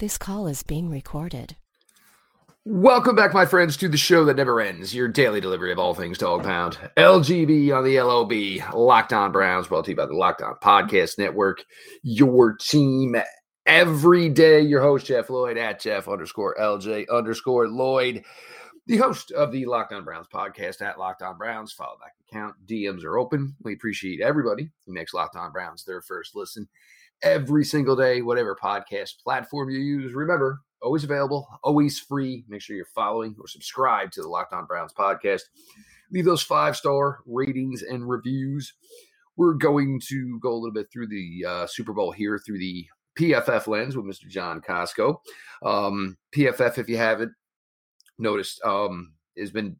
This call is being recorded. Welcome back, my friends, to the show that never ends, your daily delivery of all things Dog Pound. LGB on the LOB, Locked On Browns, brought to you by the Locked On Podcast Network, your team every day. Your host, Jeff Lloyd, at Jeff _ LJ _ Lloyd, the host of the Locked On Browns podcast at Locked On Browns. Follow back account. DMs are open. We appreciate everybody who makes Locked On Browns their first listen every single day, whatever podcast platform you use. Remember, always available, always free. Make sure you're following or subscribe to the Locked On Browns podcast. Leave those 5-star ratings and reviews. We're going to go a little bit through the Super Bowl here through the PFF lens with Mr. John Costco. PFF, if you haven't noticed, has been,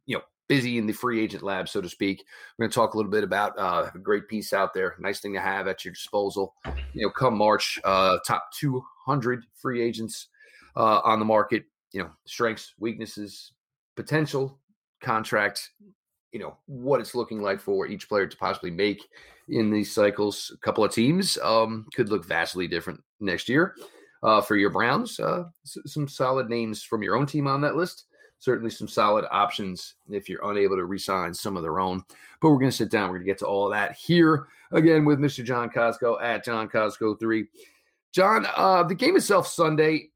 busy in the free agent lab, so to speak. We're going to talk a little bit about a great piece out there. Nice thing to have at your disposal. Come March, top 200 free agents on the market. Strengths, weaknesses, potential contracts, what it's looking like for each player to possibly make in these cycles. A couple of teams could look vastly different next year. For your Browns, some solid names from your own team on that list. Certainly some solid options if you're unable to re-sign some of their own. But we're going to sit down. We're going to get to all of that here again with Mr. John Costco at John Costco 3. John, the game itself Sunday,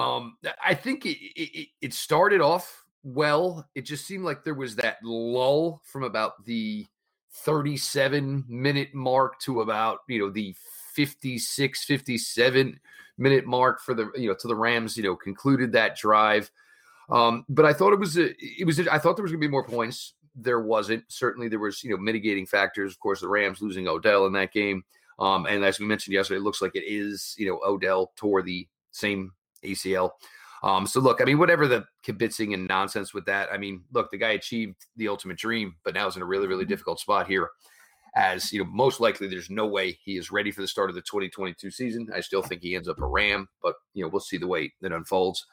I think it started off well. It just seemed like there was that lull from about the 37-minute mark to about, the 56, 57-minute mark for the, to the Rams, concluded that drive. But I thought I thought there was going to be more points. There wasn't. Certainly there was, mitigating factors. Of course, the Rams losing Odell in that game. And as we mentioned yesterday, it looks like it is, Odell tore the same ACL. So look, whatever the kibitzing and nonsense with that, the guy achieved the ultimate dream, but now is in a really, really difficult spot here as, most likely there's no way he is ready for the start of the 2022 season. I still think he ends up a Ram, but we'll see the way that unfolds.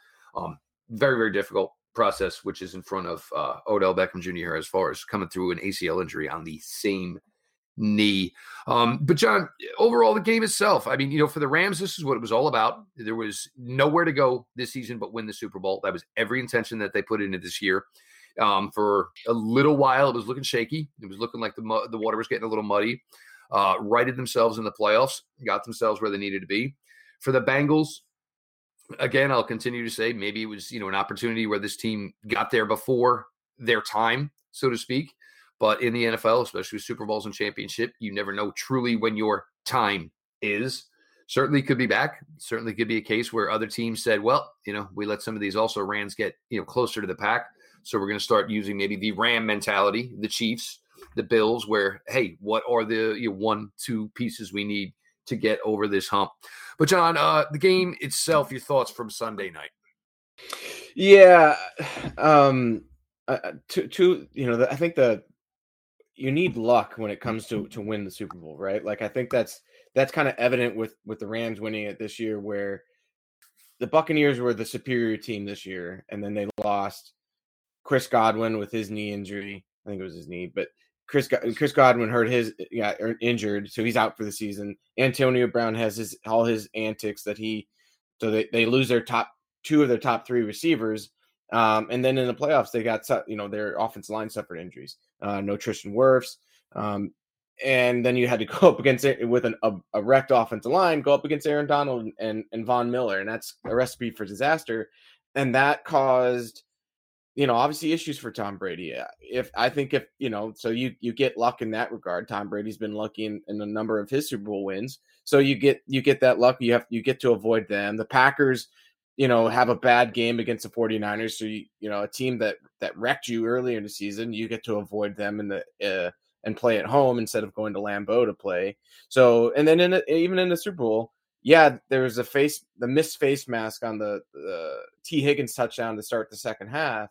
Very, very difficult process, which is in front of Odell Beckham Jr. as far as coming through an ACL injury on the same knee. But, John, overall, the game itself, for the Rams, this is what it was all about. There was nowhere to go this season but win the Super Bowl. That was every intention that they put into this year. For a little while, it was looking shaky. It was looking like the water was getting a little muddy. Righted themselves in the playoffs, got themselves where they needed to be. For the Bengals, again, I'll continue to say maybe it was, an opportunity where this team got there before their time, so to speak. But in the NFL, especially with Super Bowls and championship, you never know truly when your time is. Certainly could be back. Certainly could be a case where other teams said, well, we let some of these also Rams get, closer to the pack. So we're going to start using maybe the Ram mentality, the Chiefs, the Bills, where, hey, what are the 1-2 pieces we need to get over this hump? But John, the game itself, your thoughts from Sunday night? Yeah, I think you need luck when it comes to win the Super Bowl, right? Like I think that's kind of evident with the Rams winning it this year, where the Buccaneers were the superior team this year, and then they lost Chris Godwin with his knee injury. I think it was his knee, but Chris Godwin injured, so he's out for the season. Antonio Brown has all his antics they lose their top 3 receivers. And then in the playoffs, they got, their offensive line suffered injuries. No Tristan Wirfs. And then you had to go up against it with a wrecked offensive line, go up against Aaron Donald and Von Miller. And that's a recipe for disaster. And that caused, obviously issues for Tom Brady. So you get luck in that regard. Tom Brady's been lucky in a number of his Super Bowl wins. So you get that luck. You get to avoid them. The Packers, have a bad game against the 49ers. So, a team that wrecked you earlier in the season, you get to avoid them in the and play at home instead of going to Lambeau to play. So, and then even in the Super Bowl, yeah, there was the missed face mask on the T. Higgins touchdown to start the second half.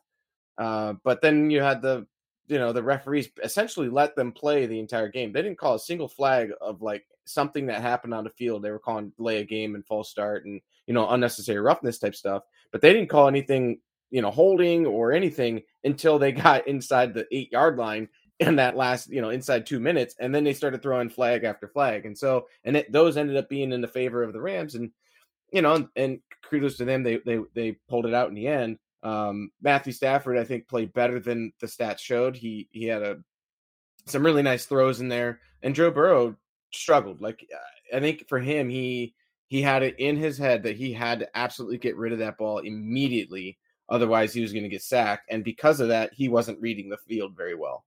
But then you had the referees essentially let them play the entire game. They didn't call a single flag of like something that happened on the field. They were calling delay a game and false start and, unnecessary roughness type stuff, but they didn't call anything, holding or anything until they got inside the 8-yard line in that last, inside 2 minutes. And then they started throwing flag after flag. And those ended up being in the favor of the Rams. And you know, and kudos to them. They pulled it out in the end. Matthew Stafford, I think, played better than the stats showed. He had some really nice throws in there, and Joe Burrow struggled. Like, I think for him, he had it in his head that he had to absolutely get rid of that ball immediately. Otherwise, he was going to get sacked. And because of that, he wasn't reading the field very well,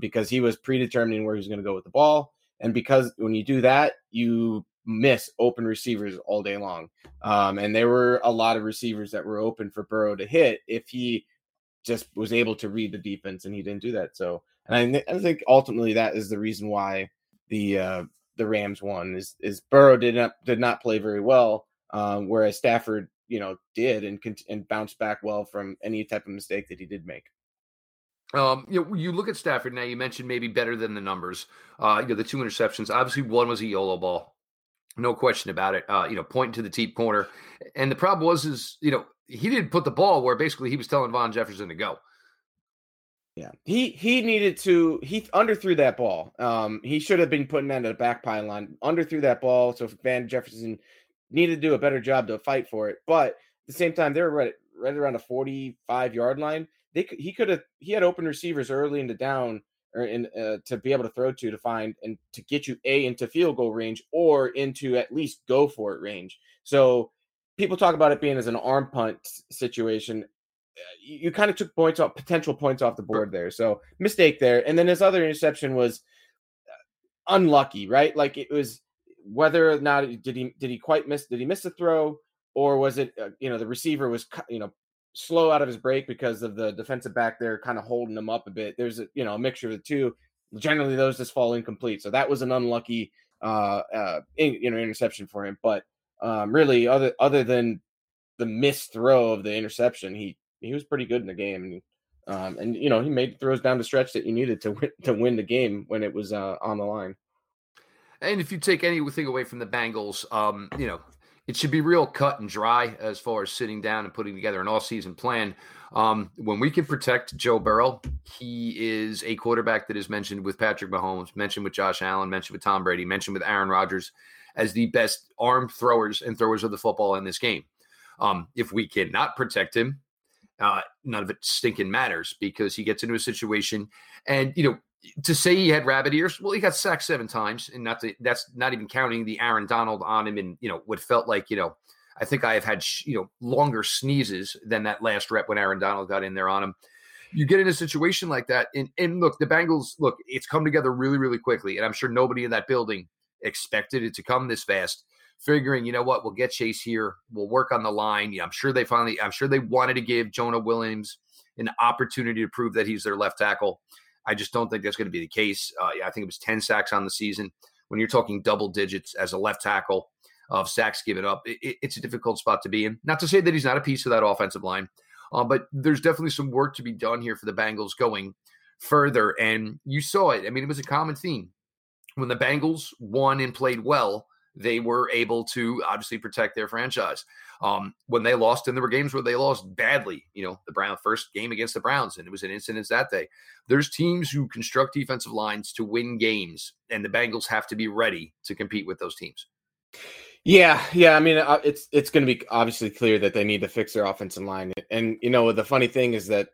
because he was predetermining where he was going to go with the ball. And because when you do that, you miss open receivers all day long. And there were a lot of receivers that were open for Burrow to hit if he just was able to read the defense, and he didn't do that. So, and I think ultimately that is the reason why the Rams won is Burrow did not play very well. Whereas Stafford, did and bounced back well from any type of mistake that he did make. You look at Stafford now. You mentioned maybe better than the numbers. The two interceptions. Obviously, one was a YOLO ball, no question about it. Pointing to the deep corner, and the problem was he didn't put the ball where basically he was telling Von Jefferson to go. Yeah, he needed to. He underthrew that ball. He should have been putting that in the back pylon. Underthrew that ball. So Van Jefferson needed to do a better job to fight for it. But at the same time, they were right around a 45-yard line. He had open receivers early in the down to be able to throw to find and to get you into field goal range or into at least go for it range. So people talk about it being as an arm punt situation. You kind of took potential points off the board there. So mistake there. And then his other interception was unlucky, right? Like it was whether or not did he miss the throw, or was it, the receiver was, slow out of his break because of the defensive back there kind of holding him up a bit. There's a mixture of the two. Generally, those just fall incomplete. So that was an unlucky interception for him. But really, other than the missed throw of the interception, he was pretty good in the game. And he made throws down the stretch that you needed to win the game when it was on the line. And if you take anything away from the Bengals, it should be real cut and dry as far as sitting down and putting together an off-season plan. When we can protect Joe Burrow, he is a quarterback that is mentioned with Patrick Mahomes, mentioned with Josh Allen, mentioned with Tom Brady, mentioned with Aaron Rodgers as the best arm throwers and throwers of the football in this game. If we cannot protect him, none of it stinking matters, because he gets into a situation and, to say he had rabbit ears, well, he got sacked 7 times, and that's not even counting the Aaron Donald on him, and what felt like I think I have had longer sneezes than that last rep when Aaron Donald got in there on him. You get in a situation like that, and look, the Bengals, it's come together really, really quickly, and I'm sure nobody in that building expected it to come this fast. Figuring, we'll get Chase here, we'll work on the line. Yeah, I'm sure they wanted to give Jonah Williams an opportunity to prove that he's their left tackle. I just don't think that's going to be the case. I think it was 10 sacks on the season. When you're talking double digits as a left tackle of sacks given up, it's a difficult spot to be in. Not to say that he's not a piece of that offensive line, but there's definitely some work to be done here for the Bengals going further. And you saw it. I mean, it was a common theme. When the Bengals won and played well, they were able to obviously protect their franchise. When they lost, and there were games where they lost badly, the first game against the Browns, and it was an incident that day. There's teams who construct defensive lines to win games, and the Bengals have to be ready to compete with those teams. Yeah. I mean, it's going to be obviously clear that they need to fix their offensive line. And, the funny thing is that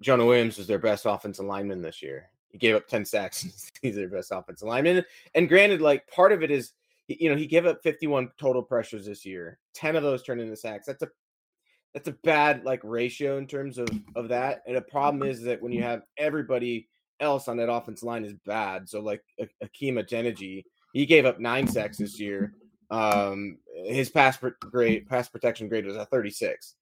Jonah Williams was their best offensive lineman this year. He gave up 10 sacks. He's their best offensive lineman. And granted, part of it is, he gave up 51 total pressures this year. 10 of those turned into sacks. That's a bad ratio in terms of that. And the problem is that when you have everybody else on that offensive line is bad. So Akeem Ajeniji, he gave up 9 sacks this year. His pass protection grade was a 36.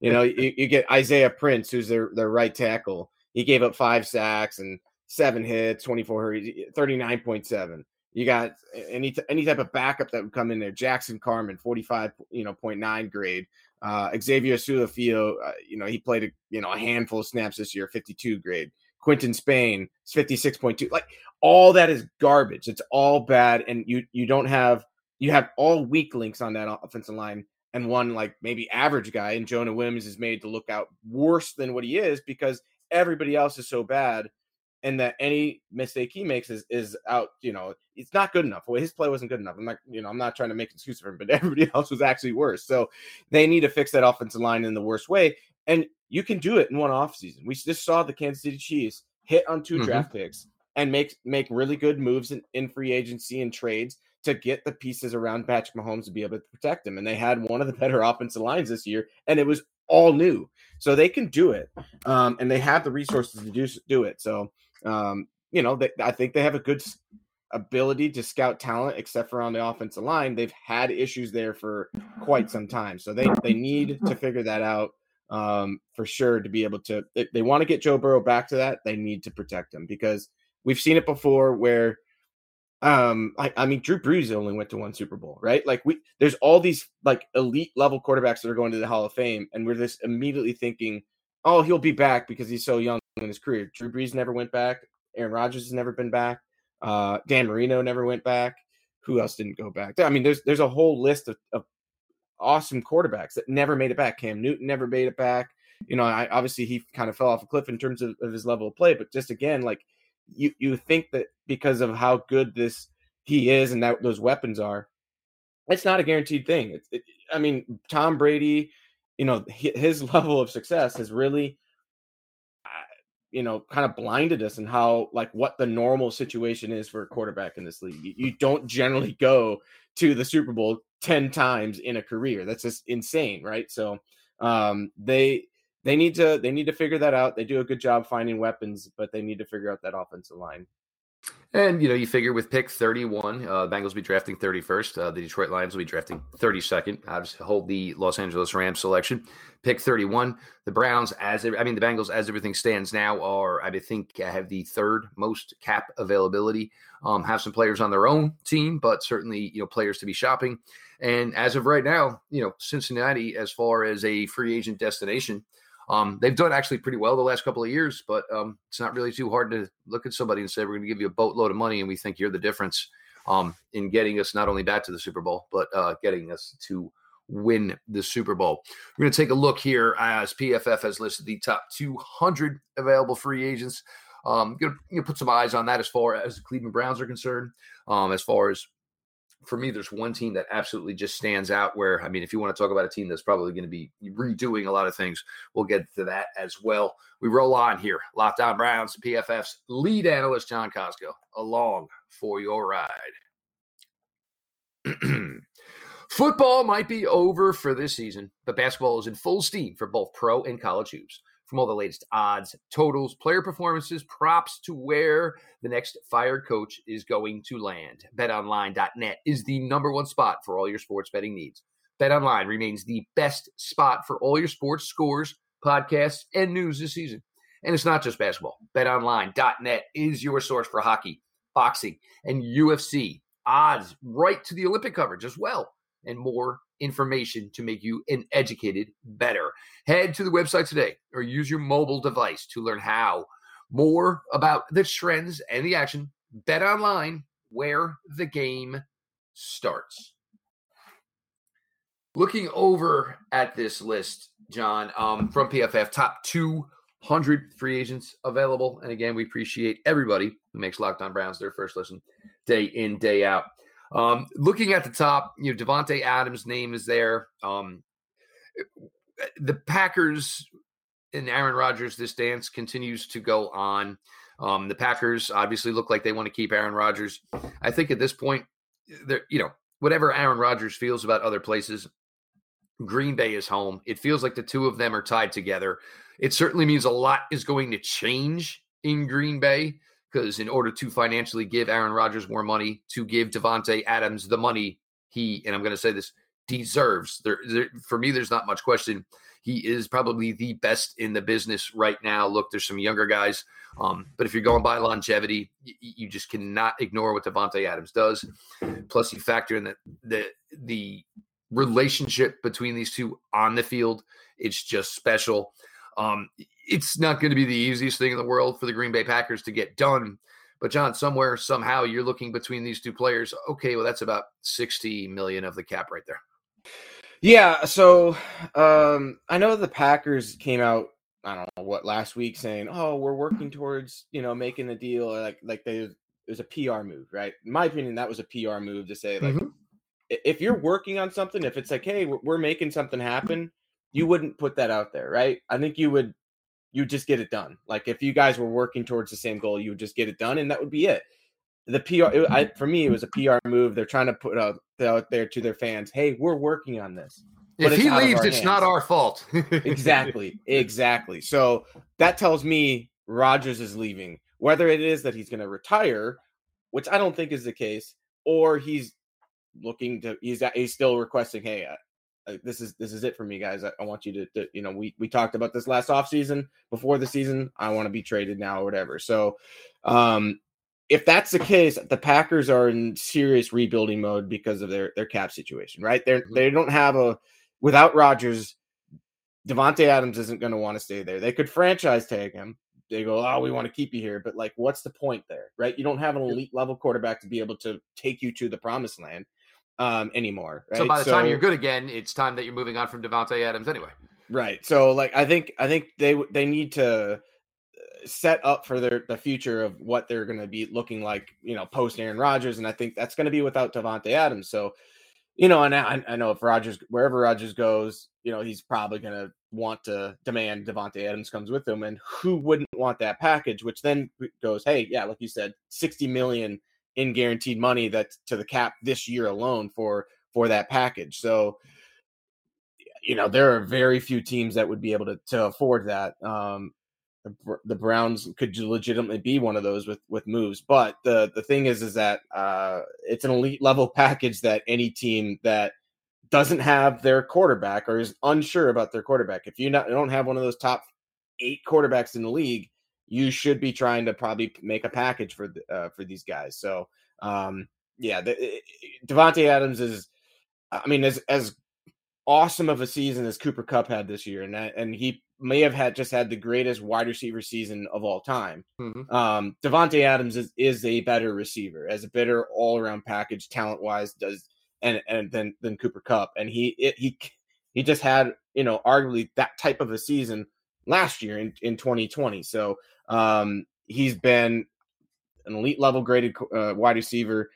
You get Isaiah Prince, who's their right tackle. He gave up 5 sacks and 7 hits, 24 hurries, 39.7. You got any type of backup that would come in there. Jackson Carman, 45, .9 grade. Xavier Suafio, he played a handful of snaps this year, 52 grade. Quinton Spain, 56.2. All that is garbage. It's all bad, and you don't have – you have all weak links on that offensive line, and one, maybe average guy, and Jonah Williams is made to look out worse than what he is because everybody else is so bad. and that any mistake he makes is out, you know, it's not good enough. Well, his play wasn't good enough. I'm not trying to make excuse for him, but everybody else was actually worse. So they need to fix that offensive line in the worst way. And you can do it in one offseason. We just saw the Kansas City Chiefs hit on two draft picks and make really good moves in free agency and trades to get the pieces around Patrick Mahomes to be able to protect him. And they had one of the better offensive lines this year, and it was all new. So they can do it, and they have the resources to do it. So, I think they have a good ability to scout talent, except for on the offensive line. They've had issues there for quite some time. So they need to figure that out for sure to be able to – if they want to get Joe Burrow back to that, they need to protect him, because we've seen it before where – Drew Brees only went to one Super Bowl, right? Like there's all these like elite level quarterbacks that are going to the Hall of Fame, and we're just immediately thinking, oh, he'll be back because he's so young in his career. Drew Brees never went back. Aaron Rodgers has never been back. Dan Marino never went back. Who else didn't go back? I mean, there's a whole list of awesome quarterbacks that never made it back. Cam Newton never made it back. You know, obviously he kind of fell off a cliff in terms of his level of play, but just again, like, You think that because of how good he is and that those weapons are, it's not a guaranteed thing. Tom Brady, his level of success has really, kind of blinded us in how like what the normal situation is for a quarterback in this league. You don't generally go to the Super Bowl 10 times in a career. That's just insane, right? So They need to figure that out. They do a good job finding weapons, but they need to figure out that offensive line. And, you figure with pick 31, Bengals will be drafting 31st. The Detroit Lions will be drafting 32nd. Obviously, hold the Los Angeles Rams selection. Pick 31. The Browns, the Bengals, as everything stands now, are, I think, have the third most cap availability. Have some players on their own team, but certainly, players to be shopping. And as of right now, Cincinnati, as far as a free agent destination, they've done actually pretty well the last couple of years, but it's not really too hard to look at somebody and say, we're going to give you a boatload of money, and we think you're the difference in getting us not only back to the Super Bowl, but getting us to win the Super Bowl. We're going to take a look here as PFF has listed the top 200 available free agents. Going to put some eyes on that as far as the Cleveland Browns are concerned, as far as for me, there's one team that absolutely just stands out where, if you want to talk about a team that's probably going to be redoing a lot of things, we'll get to that as well. We roll on here. Locked On Browns, PFF's lead analyst, John Costco, along for your ride. Football might be over for this season, but basketball is in full steam for both pro and college hoops. From all the latest odds, totals, player performances, props to where the next fired coach is going to land. BetOnline.net is the number one spot for all your sports betting needs. BetOnline remains the best spot for all your sports scores, podcasts, and news this season. And it's not just basketball. BetOnline.net is your source for hockey, boxing, and UFC. Odds right to the Olympic coverage as well, and more information to make you an educated better. Head to the website today or use your mobile device to learn how more about the trends and the action. Bet online, where the game starts. Looking over at this list, John, from PFF, top 200 free agents available. And again, we appreciate everybody who makes Locked On Browns their first listen day in, day out. Looking at the top, Davante Adams' name is there. The Packers and Aaron Rodgers, this dance continues to go on. The Packers obviously look like they want to keep Aaron Rodgers. I think at this point, whatever Aaron Rodgers feels about other places, Green Bay is home. It feels like the two of them are tied together. It certainly means a lot is going to change in Green Bay, because in order to financially give Aaron Rodgers more money, to give Davante Adams the money he, and I'm going to say this, deserves. For me, there's not much question. He is probably the best in the business right now. Look, there's some younger guys, but if you're going by longevity, you just cannot ignore what Davante Adams does. Plus, you factor in the relationship between these two on the field. It's just special. It's not going to be the easiest thing in the world for the Green Bay Packers to get done. But, John, somewhere, somehow, you're looking between these two players. Okay, well, that's about $60 million of the cap right there. Yeah, so I know the Packers came out I don't know what last week saying, oh, we're working towards, you know, making a deal, or like they, it was a PR move, right? In my opinion, that was a PR move to say, like, if you're working on something, if it's like, hey, we're making something happen, you wouldn't put that out there, right? I think you would just get it done. Like, if you guys were working towards the same goal, you would just get it done, and that would be it. The PR, for me, it was a PR move. They're trying to put out there to their fans, hey, we're working on this. If he leaves, it's not our fault. Exactly. So that tells me Rodgers is leaving, whether it is that he's going to retire, which I don't think is the case, or he's looking to, he's still requesting, hey, this is it for me, guys. I want you to, you know, we talked about this last offseason before the season. I want to be traded now or whatever. So if that's the case, the Packers are in serious rebuilding mode because of their cap situation, right? They don't have without Rodgers, Davante Adams isn't going to want to stay there. They could franchise tag him. They go, oh, we want to keep you here. But like, what's the point there, right? You don't have an elite level quarterback to be able to take you to the promised land anymore. Right? So by the time you're good again, it's time that you're moving on from Davante Adams anyway. Right. So like, I think they need to set up for the future of what they're going to be looking like, you know, post Aaron Rodgers. And I think that's going to be without Davante Adams. So, you know, and I know if Rodgers, wherever Rodgers goes, you know, he's probably going to want to demand Davante Adams comes with him, and who wouldn't want that package, which then goes, hey, yeah, like you said, $60 million in guaranteed money that's to the cap this year alone for that package. So, you know, there are very few teams that would be able to afford that. The Browns could legitimately be one of those with moves. But the thing is that it's an elite level package that any team that doesn't have their quarterback or is unsure about their quarterback, if you don't have one of those top 8 quarterbacks in the league, you should be trying to probably make a package for these guys. So Davante Adams is, I mean, as awesome of a season as Cooper Kupp had this year, and he may have had the greatest wide receiver season of all time. Davante Adams is a better receiver, as a better all around package talent wise, than Cooper Kupp, and he just had, you know, arguably that type of a season last year in 2020. So he's been an elite level graded wide receiver.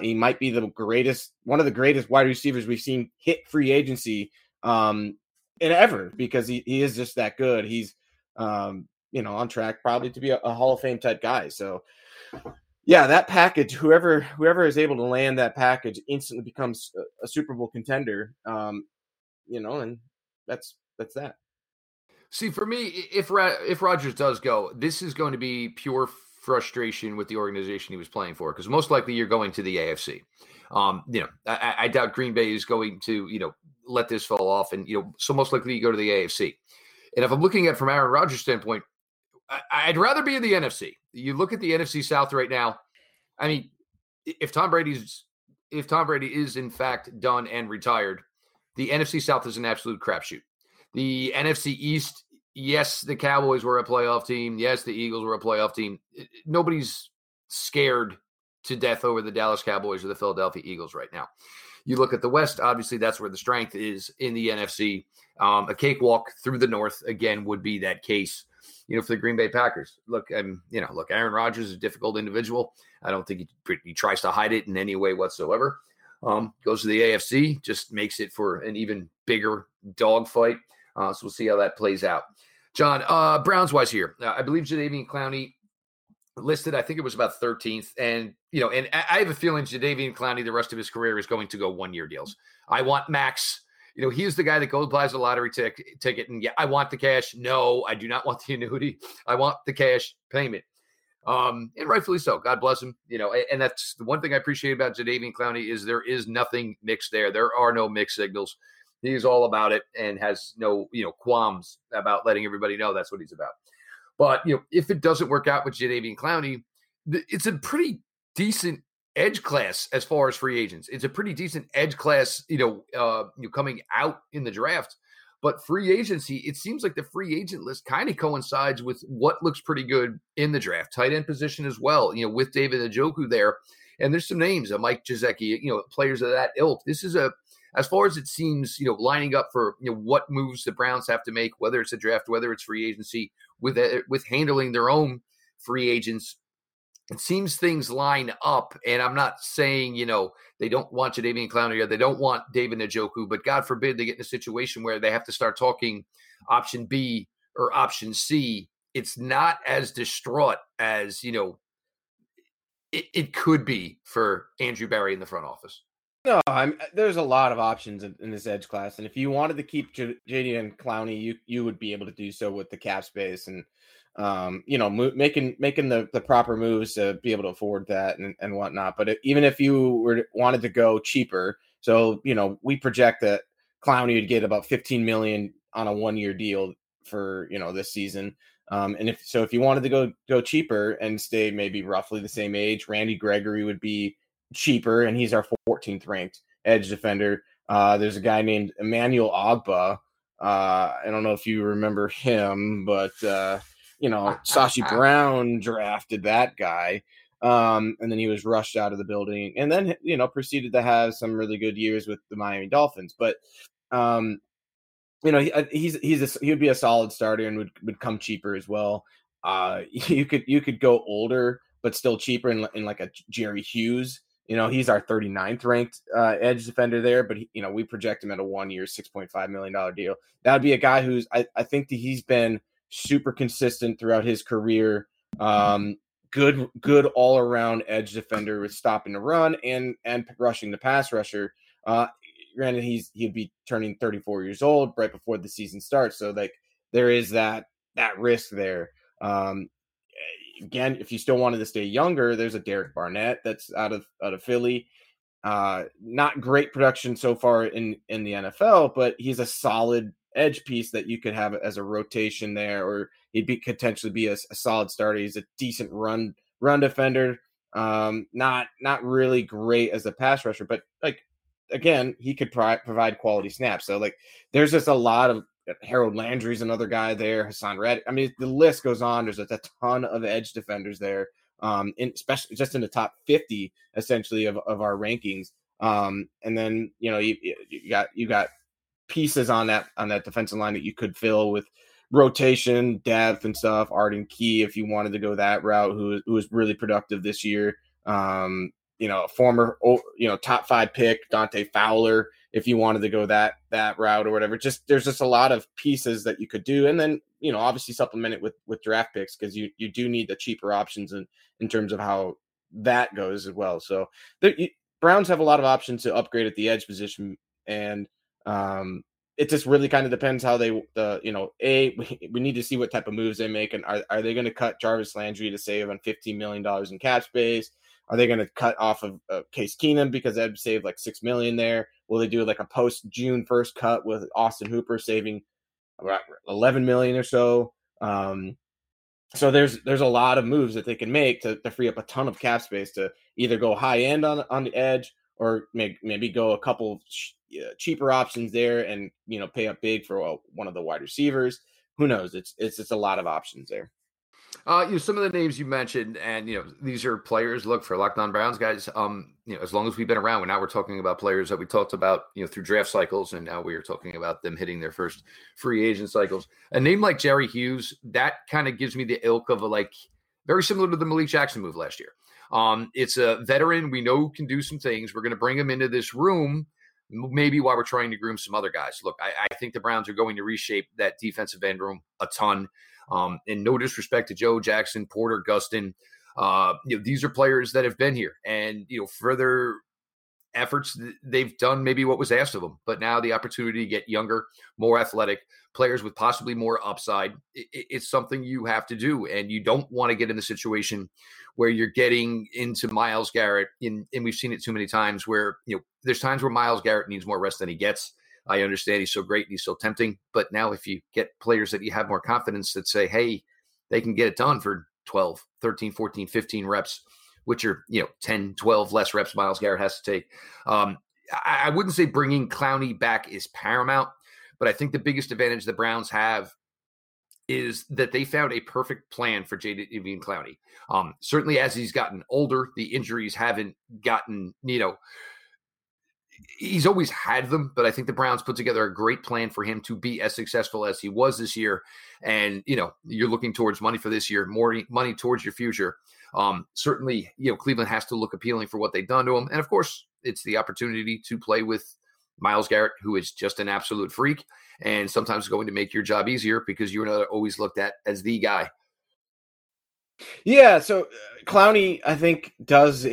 He might be one of the greatest wide receivers we've seen hit free agency in ever, because he is just that good. He's you know, on track probably to be a Hall of Fame type guy. So yeah, that package, whoever is able to land that package instantly becomes a Super Bowl contender. You know, and that's that. See, for me, if Rodgers does go, this is going to be pure frustration with the organization he was playing for, because most likely you're going to the AFC. You know, I doubt Green Bay is going to, you know, let this fall off, and, you know, so most likely you go to the AFC. And if I'm looking at from Aaron Rodgers' standpoint, I'd rather be in the NFC. You look at the NFC South right now. I mean, if Tom Brady is in fact done and retired, the NFC South is an absolute crapshoot. The NFC East, yes, the Cowboys were a playoff team. Yes, the Eagles were a playoff team. Nobody's scared to death over the Dallas Cowboys or the Philadelphia Eagles right now. You look at the West, obviously that's where the strength is in the NFC. A cakewalk through the North, again, would be that case, you know, for the Green Bay Packers. Look, Aaron Rodgers is a difficult individual. I don't think he tries to hide it in any way whatsoever. Goes to the AFC, just makes it for an even bigger dogfight. So we'll see how that plays out. John, Browns-wise here, I believe Jadeveon Clowney listed, I think it was about 13th. And, you know, and I have a feeling Jadeveon Clowney, the rest of his career, is going to go one-year deals. I want max. You know, he's the guy that goes, buys a lottery ticket, and yeah, I want the cash. No, I do not want the annuity. I want the cash payment. And rightfully so. God bless him. You know, and that's the one thing I appreciate about Jadeveon Clowney is there is nothing mixed there. There are no mixed signals. He's all about it and has no, you know, qualms about letting everybody know that's what he's about. But, you know, if it doesn't work out with Jadeveon Clowney, it's a pretty decent edge class as far as free agents. It's a pretty decent edge class, you know, coming out in the draft. But free agency, it seems like the free agent list kind of coincides with what looks pretty good in the draft. Tight end position as well, you know, with David Njoku there. And there's some names, Mike Gesicki, you know, players of that ilk. This is a as far as it seems, you know, lining up for, you know, what moves the Browns have to make, whether it's a draft, whether it's free agency, with handling their own free agents, it seems things line up. And I'm not saying, you know, they don't want Jadeveon Clowney or they don't want David Njoku, but God forbid they get in a situation where they have to start talking option B or option C. It's not as distraught as, you know, it could be for Andrew Barry in the front office. No, there's a lot of options in this edge class. And if you wanted to keep Jadeveon Clowney, you would be able to do so with the cap space and, you know, making the proper moves to be able to afford that and whatnot. But even if you wanted to go cheaper, so, you know, we project that Clowney would get about $15 million on a 1-year deal for, you know, this season. And if you wanted to go cheaper and stay maybe roughly the same age, Randy Gregory would be cheaper, and he's our 14th ranked edge defender. There's a guy named Emmanuel Ogba. I don't know if you remember him, but you know, Sashi Brown drafted that guy, and then he was rushed out of the building, and then, you know, proceeded to have some really good years with the Miami Dolphins. But you know, he would be a solid starter and would come cheaper as well. You could go older but still cheaper in like a Jerry Hughes. You know, he's our 39th ranked edge defender there, but he, you know, we project him at a 1-year, $6.5 million deal. That would be a guy who's I think that he's been super consistent throughout his career. Good all around edge defender with stopping the run and rushing the pass rusher. Granted, he'd be turning 34 years old right before the season starts, so like there is that risk there. Again, if you still wanted to stay younger, there's a Derek Barnett that's out of Philly. Not great production so far in the NFL, but he's a solid edge piece that you could have as a rotation there, or he'd be potentially be a solid starter. He's a decent run defender, not really great as a pass rusher, but like, again, he could provide quality snaps. So, like, there's just a lot of Harold Landry's another guy there, Hassan Reddick. I mean, the list goes on. There's a ton of edge defenders there, and especially just in the top 50, essentially, of our rankings. And then, you know, you got pieces on that defensive line that you could fill with rotation, depth, and stuff. Arden Key, if you wanted to go that route, who was really productive this year. You know, a former, you know, top 5 pick, Dante Fowler, if you wanted to go that route or whatever. Just there's just a lot of pieces that you could do. And then, you know, obviously supplement it with draft picks, because you do need the cheaper options in terms of how that goes as well. So Browns have a lot of options to upgrade at the edge position. And it just really kind of depends how you know, we need to see what type of moves they make. And are they going to cut Jarvis Landry to save on $15 million in cap space? Are they going to cut off of Case Keenum because that'd save like $6 million there? Will they do like a post June 1st cut with Austin Hooper saving $11 million or so? So there's a lot of moves that they can make to free up a ton of cap space to either go high end on the edge, or maybe go a couple cheaper options there and, you know, pay up big for one of the wide receivers. Who knows? It's just a lot of options there. You know, some of the names you mentioned, and, you know, these are players. Look, for Locked On Browns guys, you know, as long as we've been around, we're talking about players that we talked about, you know, through draft cycles, and now we are talking about them hitting their first free agent cycles. A name like Jerry Hughes, that kind of gives me the ilk of very similar to the Malik Jackson move last year. It's a veteran we know can do some things. We're going to bring him into this room, maybe while we're trying to groom some other guys. Look, I think the Browns are going to reshape that defensive end room a ton. And no disrespect to Joe Jackson, Porter Gustin, you know, these are players that have been here, and, you know, further efforts, they've done maybe what was asked of them, but now the opportunity to get younger, more athletic players with possibly more upside, it's something you have to do. And you don't want to get in the situation where you're getting into Myles Garrett, and we've seen it too many times where, you know, there's times where Myles Garrett needs more rest than he gets. I understand he's so great and he's so tempting, but now if you get players that you have more confidence that say, hey, they can get it done for 12, 13, 14, 15 reps, which are, you know, 10, 12 less reps Myles Garrett has to take. I wouldn't say bringing Clowney back is paramount, but I think the biggest advantage the Browns have is that they found a perfect plan for Jadeveon Clowney. Certainly as he's gotten older, the injuries haven't gotten, you know, he's always had them, but I think the Browns put together a great plan for him to be as successful as he was this year. And, you know, you're looking towards money for this year, more money towards your future. Certainly, you know, Cleveland has to look appealing for what they've done to him. And of course, it's the opportunity to play with Myles Garrett, who is just an absolute freak and sometimes going to make your job easier because you are always looked at as the guy. Yeah. So Clowney, I think, does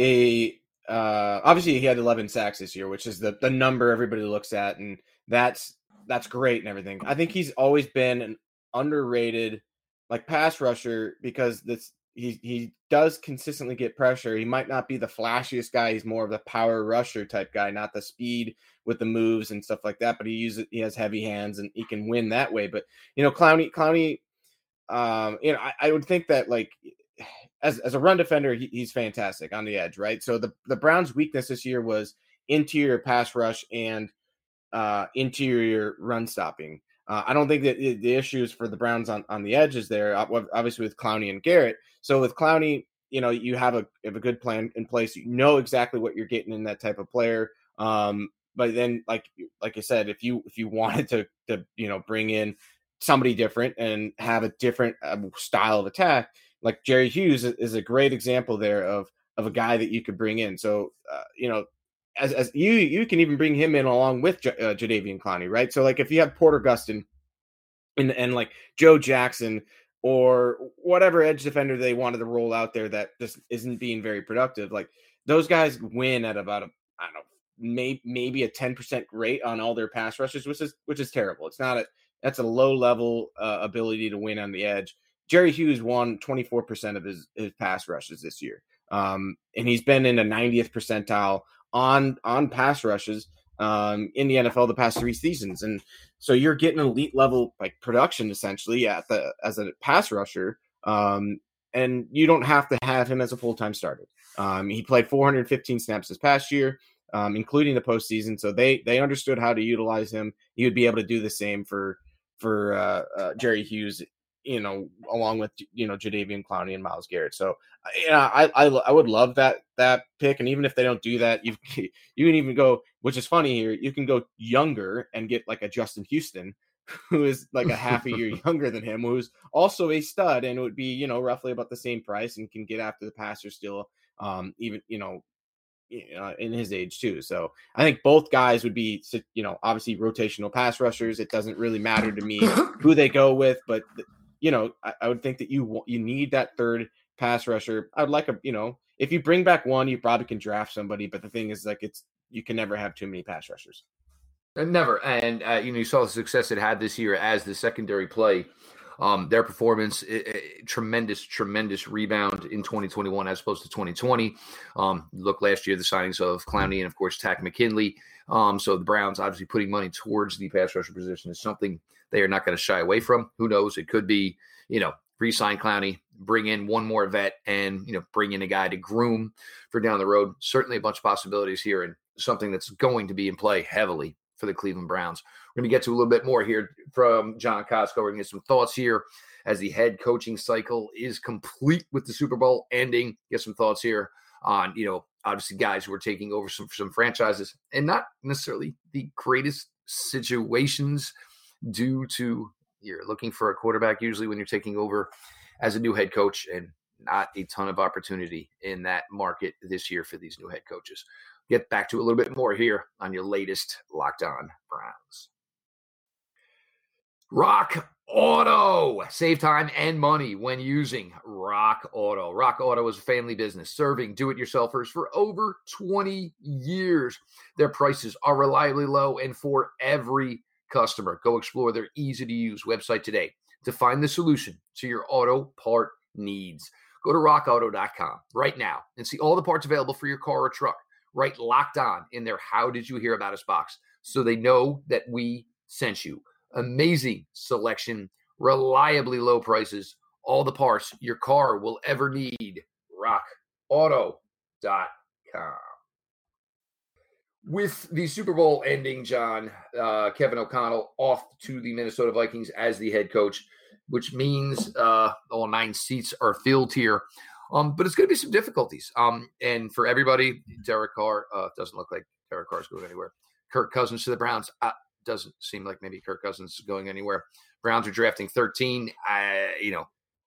obviously he had 11 sacks this year, which is the number everybody looks at. And that's great and everything. I think he's always been an underrated like pass rusher because he does consistently get pressure. He might not be the flashiest guy. He's more of the power rusher type guy, not the speed with the moves and stuff like that, but he has heavy hands and he can win that way. But, you know, Clowney, you know, I would think that like, as a run defender, he's fantastic on the edge, right? So the Browns' weakness this year was interior pass rush and interior run stopping. I don't think that the issues for the Browns on the edge is there, obviously with Clowney and Garrett. So with Clowney, you know, you have a good plan in place. You know exactly what you're getting in that type of player. But then, like I said, if you wanted to you know, bring in somebody different and have a different style of attack. Like Jerry Hughes is a great example there of a guy that you could bring in. So, you know, as you can even bring him in along with Jadeveon Clowney, right? So like if you have Porter Gustin and like Joe Jackson or whatever edge defender they wanted to roll out there that just isn't being very productive, like those guys win at about maybe a 10% rate on all their pass rushes, which is terrible. It's not that's a low level ability to win on the edge. Jerry Hughes won 24% of his pass rushes this year. And he's been in the 90th percentile on pass rushes in the NFL the past three seasons. And so you're getting elite level like production essentially as a pass rusher. And you don't have to have him as a full-time starter. He played 415 snaps this past year, including the postseason. So they understood how to utilize him. He would be able to do the same for Jerry Hughes, you know, along with, you know, Jadeveon Clowney and Myles Garrett. So, you know, I would love that pick. And even if they don't do that, you can even go, which is funny here, you can go younger and get like a Justin Houston, who is like a half a year younger than him, who's also a stud and would be, you know, roughly about the same price and can get after the passer still, even, you know, in his age too. So I think both guys would be, you know, obviously rotational pass rushers. It doesn't really matter to me who they go with, but you know, I would think that you need that third pass rusher. I'd like a, you know, if you bring back one, you probably can draft somebody. But the thing is, like, you can never have too many pass rushers. Never. And you know, you saw the success it had this year as the secondary play. Their performance, tremendous rebound in 2021 as opposed to 2020. Look, last year, the signings of Clowney and, of course, Tack McKinley. So the Browns obviously putting money towards the pass rusher position is something they are not going to shy away from. Who knows? It could be, you know, re-sign Clowney, bring in one more vet and, you know, bring in a guy to groom for down the road. Certainly a bunch of possibilities here and something that's going to be in play heavily for the Cleveland Browns. We're going to get to a little bit more here from John Costco. We're going to get some thoughts here as the head coaching cycle is complete with the Super Bowl ending. Get some thoughts here on, you know, obviously guys who are taking over some franchises and not necessarily the greatest situations due to you're looking for a quarterback usually when you're taking over as a new head coach and not a ton of opportunity in that market this year for these new head coaches. Get back to a little bit more here on your latest Locked On Browns. Rock Auto. Save time and money when using Rock Auto. Rock Auto is a family business serving do-it-yourselfers for over 20 years. Their prices are reliably low and for every customer. Go explore their easy-to-use website today to find the solution to your auto part needs. Go to rockauto.com right now and see all the parts available for your car or truck. Right, Locked On in their How Did You Hear About Us box so they know that we sent you. Amazing selection, reliably low prices, all the parts your car will ever need. RockAuto.com. With the Super Bowl ending, John, Kevin O'Connell off to the Minnesota Vikings as the head coach, which means all 9 seats are filled here. But it's going to be some difficulties. And for everybody, Derek Carr doesn't look like Derek Carr's going anywhere. Kirk Cousins to the Browns. Doesn't seem like maybe Kirk Cousins is going anywhere. Browns are drafting 13.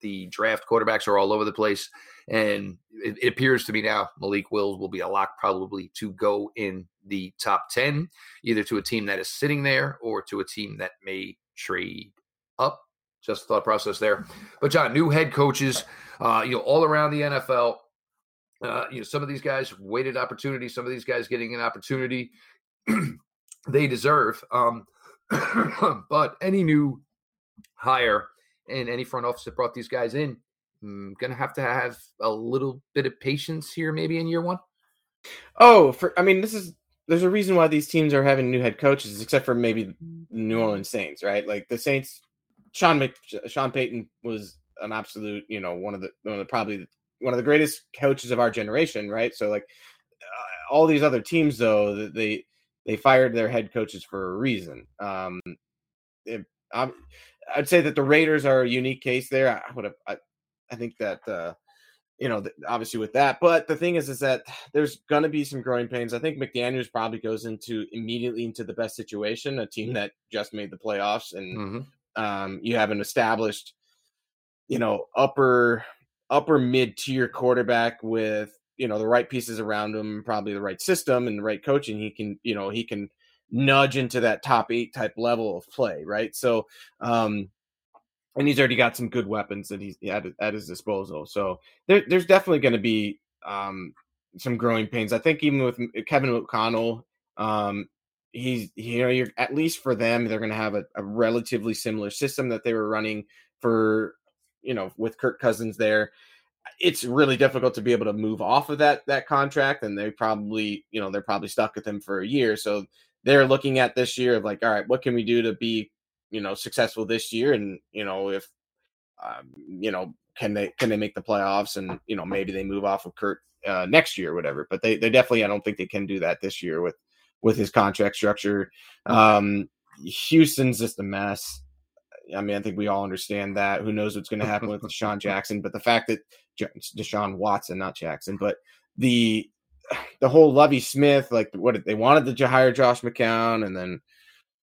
The draft quarterbacks are all over the place. And it appears to me now Malik Wills will be a lock probably to go in the top 10, either to a team that is sitting there or to a team that may trade up. Just thought process there. But, John, new head coaches, all around the NFL. Some of these guys waited opportunity. Some of these guys getting an opportunity they deserve. But any new hire and any front office that brought these guys in, going to have a little bit of patience here maybe in year one? There's a reason why these teams are having new head coaches, except for maybe New Orleans Saints, right? Like the Saints, Sean Payton was an absolute, one of the greatest coaches of our generation, right? So like all these other teams, though, they fired their head coaches for a reason. I'd say that the Raiders are a unique case there. Obviously with that. But the thing is that there's going to be some growing pains. I think McDaniels probably goes immediately into the best situation, a team that just made the playoffs, and you have an established, upper mid-tier quarterback with, the right pieces around him, probably the right system and the right coaching. He can nudge into that top 8 type level of play. Right. So, and he's already got some good weapons that he's at his disposal. So there's definitely going to be some growing pains. I think even with Kevin O'Connell, you're at least for them, they're going to have a relatively similar system that they were running for, with Kirk Cousins there. It's really difficult to be able to move off of that contract. And they probably, they're probably stuck with him for a year. So they're looking at this year of like, all right, what can we do to be, successful this year? And, if, can they make the playoffs, and, maybe they move off of Kurt next year or whatever, but they definitely, I don't think they can do that this year with his contract structure. Houston's just a mess. I think we all understand that. Who knows what's going to happen with Deshaun Jackson, but the fact that Deshaun Watson, not Jackson, but the whole Lovie Smith, like what they wanted to hire Josh McCown, and then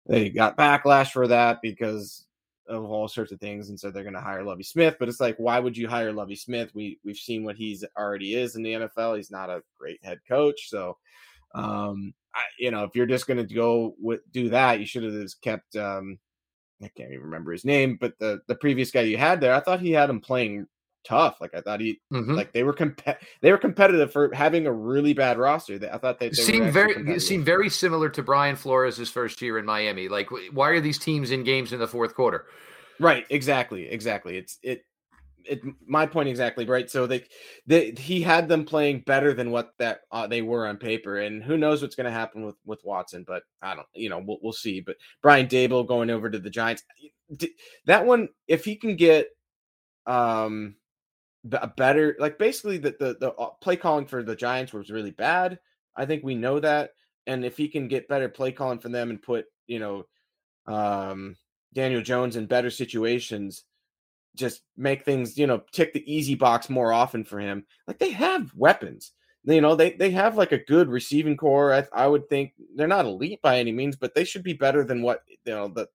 they got backlash for that because of all sorts of things. And so they're going to hire Lovie Smith, but it's like, why would you hire Lovie Smith? We've seen what he's already is in the NFL. He's not a great head coach. So, if you're just going to do that, you should have just kept, I can't even remember his name, but the previous guy you had there, I thought he had him playing tough. Like I thought they were competitive for having a really bad roster. I thought they seemed very similar to Brian Flores' first year in Miami. Like, why are these teams in games in the fourth quarter? Right. Exactly. It's my point exactly. Right. So he had them playing better than what that they were on paper, and who knows what's going to happen with Watson, but we'll see. But Brian Daboll going over to the Giants, that one, if he can get a better, like basically the play calling for the Giants was really bad. I think we know that. And if he can get better play calling for them and put, Daniel Jones in better situations, just make things, tick the easy box more often for him. Like they have weapons, they have like a good receiving core. I would think they're not elite by any means, but they should be better than what, the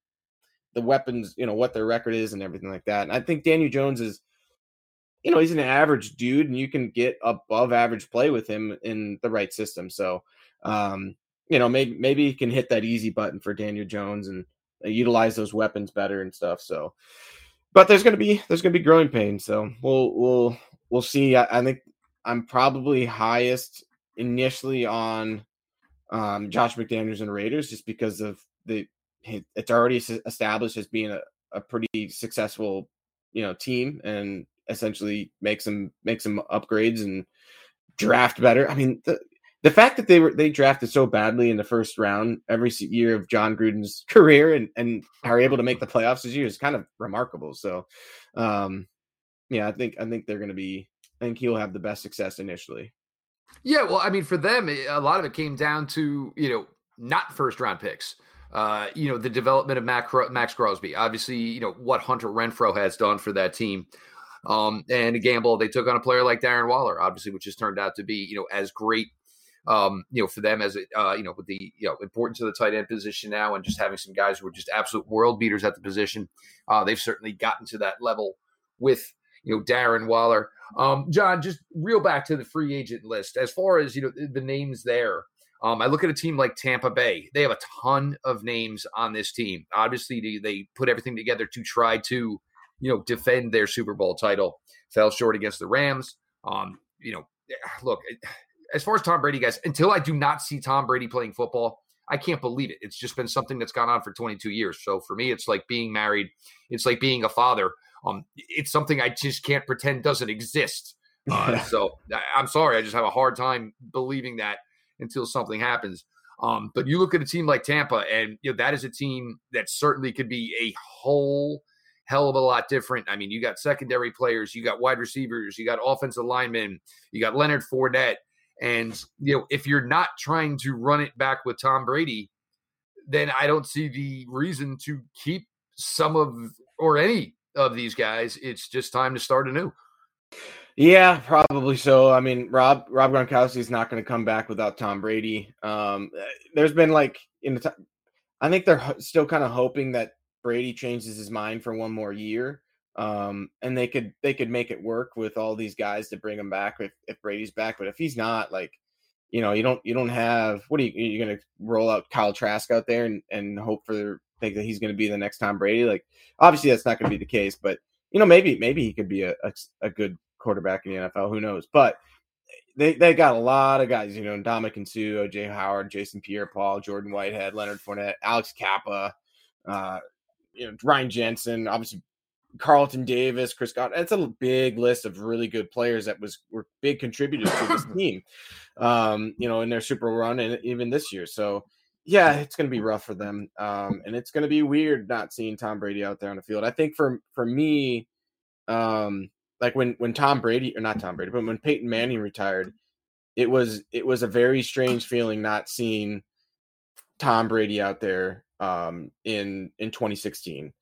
weapons, what their record is and everything like that. And I think Daniel Jones is, he's an average dude, and you can get above average play with him in the right system. So, maybe he can hit that easy button for Daniel Jones and utilize those weapons better and stuff. So, but there's going to be growing pains. So we'll see. I think I'm probably highest initially on Josh McDaniels and Raiders, just because of it's already established as being a pretty successful, team, and essentially make some upgrades and draft better. I mean, the fact that they drafted so badly in the first round every year of John Gruden's career and are able to make the playoffs this year is kind of remarkable. So, I think they're going to be, I think he'll have the best success initially. Yeah. Well, I mean, for them, a lot of it came down to, not first round picks. The development of Max Crosby, obviously, what Hunter Renfrow has done for that team. And a gamble they took on a player like Darren Waller, obviously, which has turned out to be, as great for them as with the importance of the tight end position now, and just having some guys who are just absolute world beaters at the position. They've certainly gotten to that level with Darren Waller. John, just reel back to the free agent list as far as the names there. I look at a team like Tampa Bay. They have a ton of names on this team. Obviously, they put everything together to try to defend their Super Bowl title. Fell short against the Rams. Look, as far as Tom Brady, guys, until I do not see Tom Brady playing football, I can't believe it. It's just been something that's gone on for 22 years. So for me, it's like being married. It's like being a father. It's something I just can't pretend doesn't exist. So I'm sorry. I just have a hard time believing that until something happens. But you look at a team like Tampa, and that is a team that certainly could be a whole hell of a lot different. I mean, you got secondary players, you got wide receivers, you got offensive linemen, you got Leonard Fournette. And, if you're not trying to run it back with Tom Brady, then I don't see the reason to keep some of or any of these guys. It's just time to start anew. Yeah, probably so. I mean, Rob Gronkowski is not going to come back without Tom Brady. There's been I think they're still kind of hoping that Brady changes his mind for one more year. And they could make it work with all these guys to bring him back if Brady's back. But if he's not, you don't have, what are you going to roll out Kyle Trask out there and hope think that he's going to be the next Tom Brady? Obviously that's not going to be the case, but maybe he could be a good quarterback in the NFL. Who knows? But they got a lot of guys, Ndamukong and Suh, O.J. Howard, Jason Pierre-Paul, Jordan Whitehead, Leonard Fournette, Alex Kappa, Ryan Jensen, obviously Carlton Davis, Chris Godwin. That's a big list of really good players that were big contributors to this team, in their Super Bowl run and even this year. So, yeah, it's going to be rough for them, and it's going to be weird not seeing Tom Brady out there on the field. I think for me, when Peyton Manning retired, it was a very strange feeling not seeing Tom Brady out there in 2016.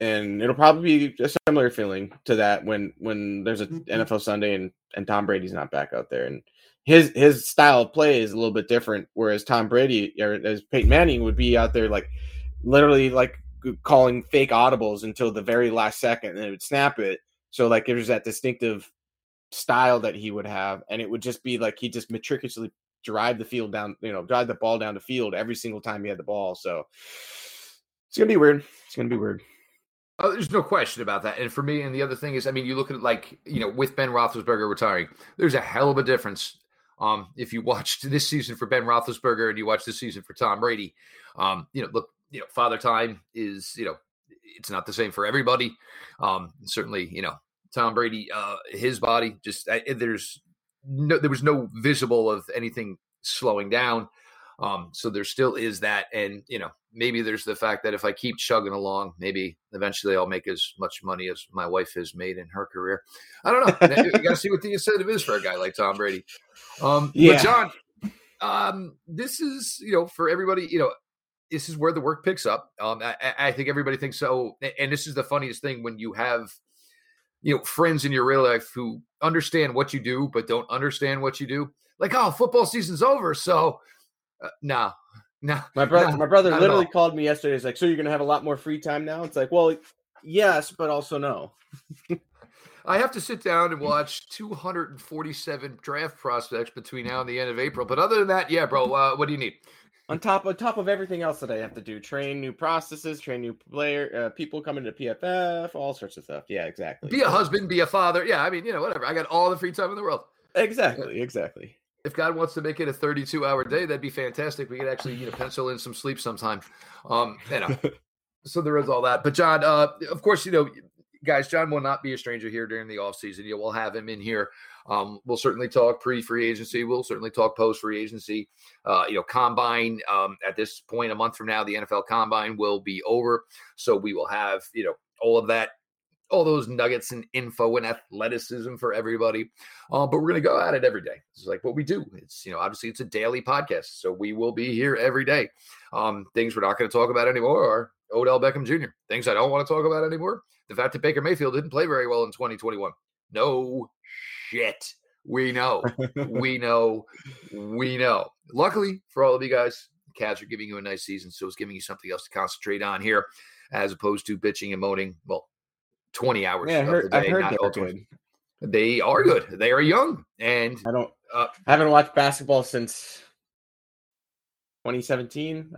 And it'll probably be a similar feeling to that when there's an NFL Sunday and Tom Brady's not back out there. And his style of play is a little bit different, whereas Peyton Manning would be out there literally calling fake audibles until the very last second, and it would snap it. So it was that distinctive style that he would have, and it would just be he just meticulously drive the ball down the field every single time he had the ball. So it's going to be weird. Oh, there's no question about that. And for me, and the other thing is, you look at it with Ben Roethlisberger retiring, there's a hell of a difference. If you watched this season for Ben Roethlisberger and you watch this season for Tom Brady, father time is, it's not the same for everybody. Certainly, Tom Brady, his body just, there was no visible of anything slowing down. So there still is that. And, maybe there's the fact that if I keep chugging along, maybe eventually I'll make as much money as my wife has made in her career. I don't know. You got to see what the incentive is for a guy like Tom Brady. But John, this is, for everybody, this is where the work picks up. I think everybody thinks so. And this is the funniest thing when you have, friends in your real life who understand what you do, but don't understand what you do. Football season's over. So no. My brother literally called me yesterday. He's like, so you're going to have a lot more free time now? It's well, yes, but also no. I have to sit down and watch 247 draft prospects between now and the end of April. But other than that, yeah, bro, what do you need? On top of everything else that I have to do, train new processes, train new people coming to PFF, all sorts of stuff. Yeah, exactly. Be a husband, be a father. Yeah, whatever. I got all the free time in the world. Exactly. If God wants to make it a 32-hour day, that'd be fantastic. We could actually, pencil in some sleep sometime. So there is all that. But John, of course, guys, John will not be a stranger here during the offseason. We'll have him in here. We'll certainly talk pre-free agency. We'll certainly talk post-free agency. Combine, at this point, a month from now, the NFL Combine will be over. So we will have, all of that. All those nuggets and info and athleticism for everybody. But we're going to go at it every day. It's what we do. It's, obviously it's a daily podcast. So we will be here every day. Things we're not going to talk about anymore are Odell Beckham Jr. Things I don't want to talk about anymore. The fact that Baker Mayfield didn't play very well in 2021. No shit. We know. Luckily for all of you guys, the Cavs are giving you a nice season, so it's giving you something else to concentrate on here as opposed to bitching and moaning, well, 20 hours of the day. I've heard they're good. They are good. They are young. And I haven't watched basketball since 2017.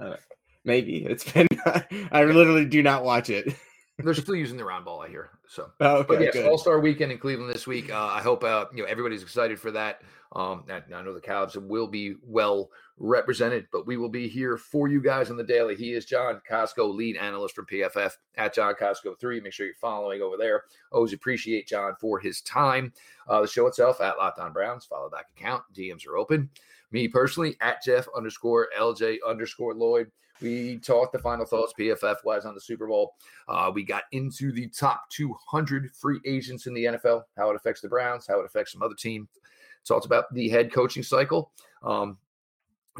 Maybe. It's been – I literally do not watch it. They're still using the round ball, I hear. So, but yes, good. All-Star Weekend in Cleveland this week. I hope everybody's excited for that. I know the Cavs will be well represented, but we will be here for you guys on the daily. He is John Costco, lead analyst from PFF at John Costco 3. Make sure you're following over there. Always appreciate John for his time. The show itself at Locked On Browns. Follow that account. DMs are open. Me personally at Jeff_LJ_Lloyd. We talked the final thoughts PFF-wise on the Super Bowl. We got into the top 200 free agents in the NFL, how it affects the Browns, how it affects some other team. Talked about the head coaching cycle. And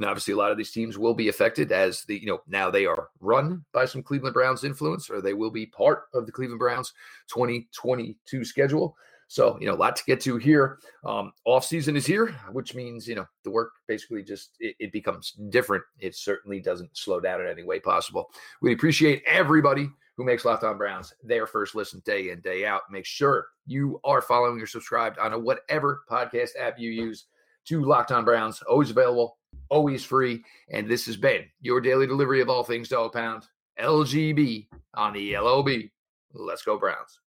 obviously a lot of these teams will be affected as now they are run by some Cleveland Browns influence, or they will be part of the Cleveland Browns 2022 schedule. So, a lot to get to here. Off-season is here, which means, the work basically just, it becomes different. It certainly doesn't slow down in any way possible. We appreciate everybody who makes Locked On Browns their first listen day in, day out. Make sure you are following or subscribed on whatever podcast app you use to Locked On Browns. Always available, always free. And this has been your daily delivery of all things Dog Pound. LGB on the LOB. Let's go Browns.